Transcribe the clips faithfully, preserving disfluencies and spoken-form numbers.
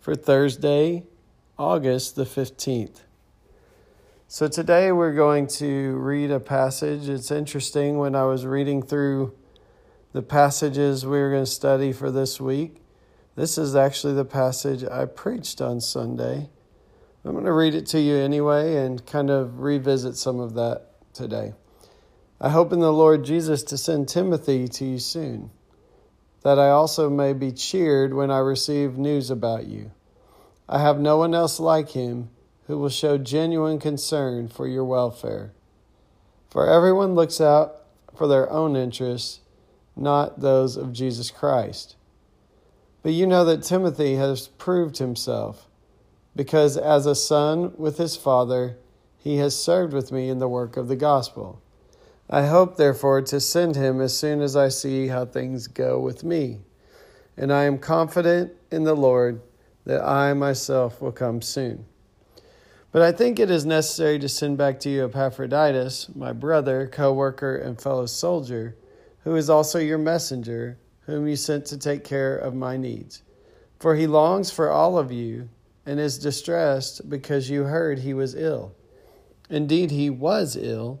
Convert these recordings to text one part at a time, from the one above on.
for Thursday, August the fifteenth. So today we're going to read a passage. It's interesting, when I was reading through the passages we were going to study for this week, this is actually the passage I preached on Sunday. I'm going to read it to you anyway and kind of revisit some of that today. I hope in the Lord Jesus to send Timothy to you soon, that I also may be cheered when I receive news about you. I have no one else like him who will show genuine concern for your welfare. For everyone looks out for their own interests, not those of Jesus Christ. But you know that Timothy has proved himself, because as a son with his father, he has served with me in the work of the gospel. I hope, therefore, to send him as soon as I see how things go with me. And I am confident in the Lord that I myself will come soon. But I think it is necessary to send back to you Epaphroditus, my brother, co-worker, and fellow soldier, who is also your messenger, whom you sent to take care of my needs. For he longs for all of you and is distressed because you heard he was ill. Indeed, he was ill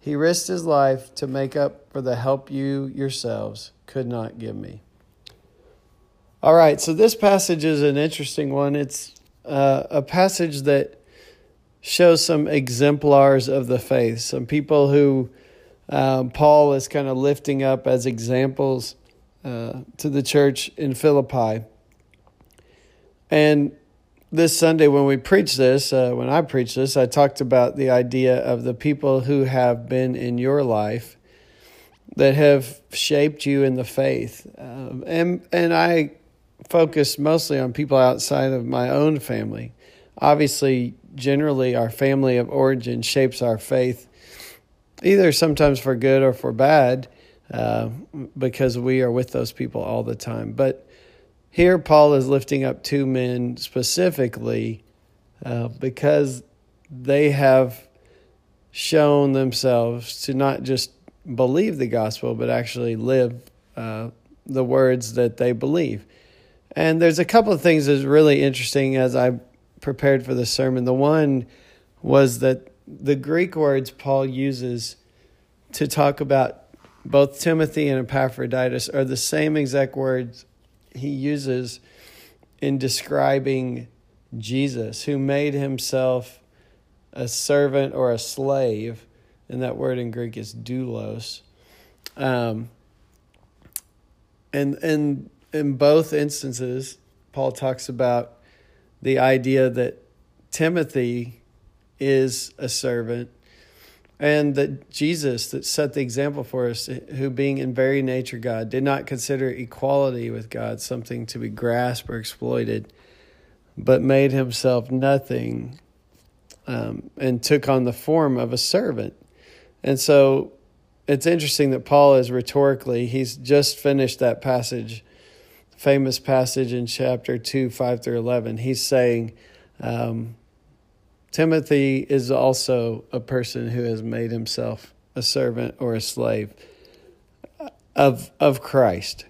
He risked his life to make up for the help you yourselves could not give me. All right, so this passage is an interesting one. It's uh, a passage that shows some exemplars of the faith, some people who um, Paul is kind of lifting up as examples uh, to the church in Philippi. And this Sunday when we preach this, uh, when I preach this, I talked about the idea of the people who have been in your life that have shaped you in the faith. Um, and and I focused mostly on people outside of my own family. Obviously, generally, our family of origin shapes our faith, either sometimes for good or for bad, uh, because we are with those people all the time. But here, Paul is lifting up two men specifically uh, because they have shown themselves to not just believe the gospel, but actually live uh, the words that they believe. And there's a couple of things that's really interesting as I prepared for this sermon. The one was that the Greek words Paul uses to talk about both Timothy and Epaphroditus are the same exact words he uses in describing Jesus, who made himself a servant or a slave, and that word in Greek is doulos. Um, and, and in both instances, Paul talks about the idea that Timothy is a servant, and that Jesus, that set the example for us, who being in very nature God, did not consider equality with God something to be grasped or exploited, but made himself nothing um, and took on the form of a servant. And so it's interesting that Paul is rhetorically, he's just finished that passage, famous passage in chapter two, five through eleven. He's saying, um, Timothy is also a person who has made himself a servant or a slave of of Christ,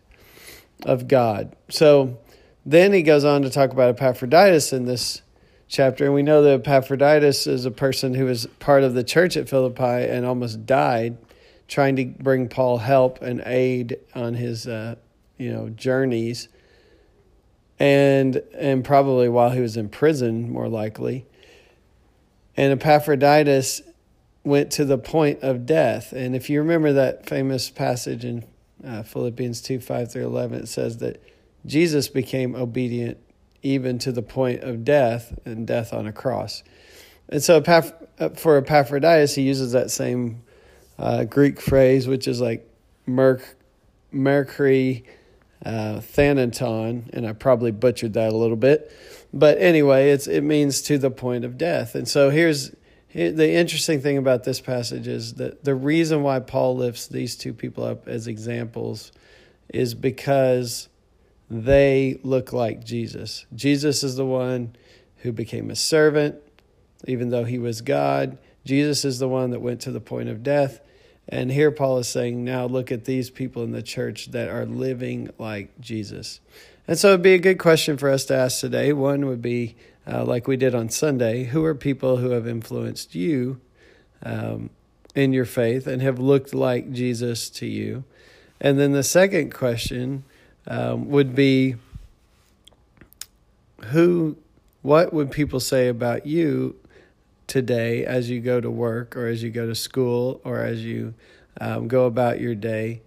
of God. So then he goes on to talk about Epaphroditus in this chapter. And we know that Epaphroditus is a person who was part of the church at Philippi and almost died trying to bring Paul help and aid on his uh, you know journeys. And, and probably while he was in prison, more likely. And Epaphroditus went to the point of death. And if you remember that famous passage in uh, Philippians two, five through eleven, it says that Jesus became obedient even to the point of death, and death on a cross. And so for Epaphroditus, he uses that same uh, Greek phrase, which is like merk, merkri uh, thanaton, and I probably butchered that a little bit. But anyway, it's it means to the point of death. And so here's the interesting thing about this passage is that the reason why Paul lifts these two people up as examples is because they look like Jesus. Jesus is the one who became a servant, even though he was God. Jesus is the one that went to the point of death. And here Paul is saying, now look at these people in the church that are living like Jesus. And so it'd be a good question for us to ask today. One would be, uh, like we did on Sunday, who are people who have influenced you um, in your faith and have looked like Jesus to you? And then the second question Um, would be, who, what would people say about you today as you go to work or as you go to school or as you um, go about your day?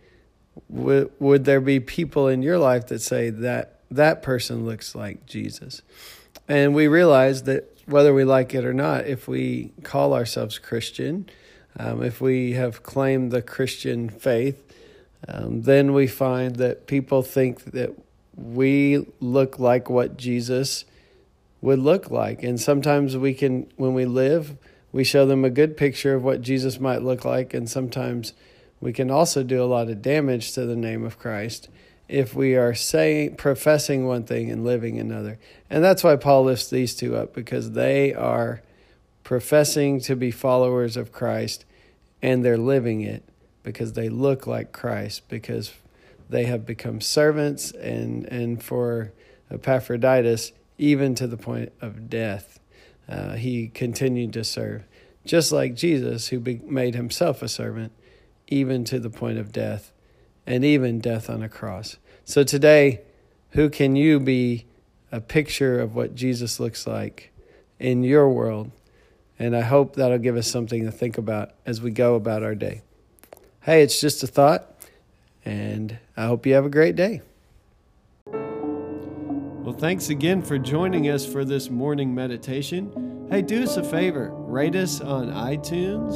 Would, would there be people in your life that say that that person looks like Jesus? And we realize that whether we like it or not, if we call ourselves Christian, um, if we have claimed the Christian faith, Um, then we find that people think that we look like what Jesus would look like. And sometimes we can, when we live, we show them a good picture of what Jesus might look like. And sometimes we can also do a lot of damage to the name of Christ if we are saying, professing one thing and living another. And that's why Paul lifts these two up, because they are professing to be followers of Christ and they're living it, because they look like Christ, because they have become servants, and, and for Epaphroditus, even to the point of death, uh, he continued to serve, just like Jesus, who be, made himself a servant, even to the point of death, and even death on a cross. So today, who can you be a picture of what Jesus looks like in your world? And I hope that'll give us something to think about as we go about our day. Hey, it's just a thought, and I hope you have a great day. Well, thanks again for joining us for this morning meditation. Hey, do us a favor. Rate us on iTunes,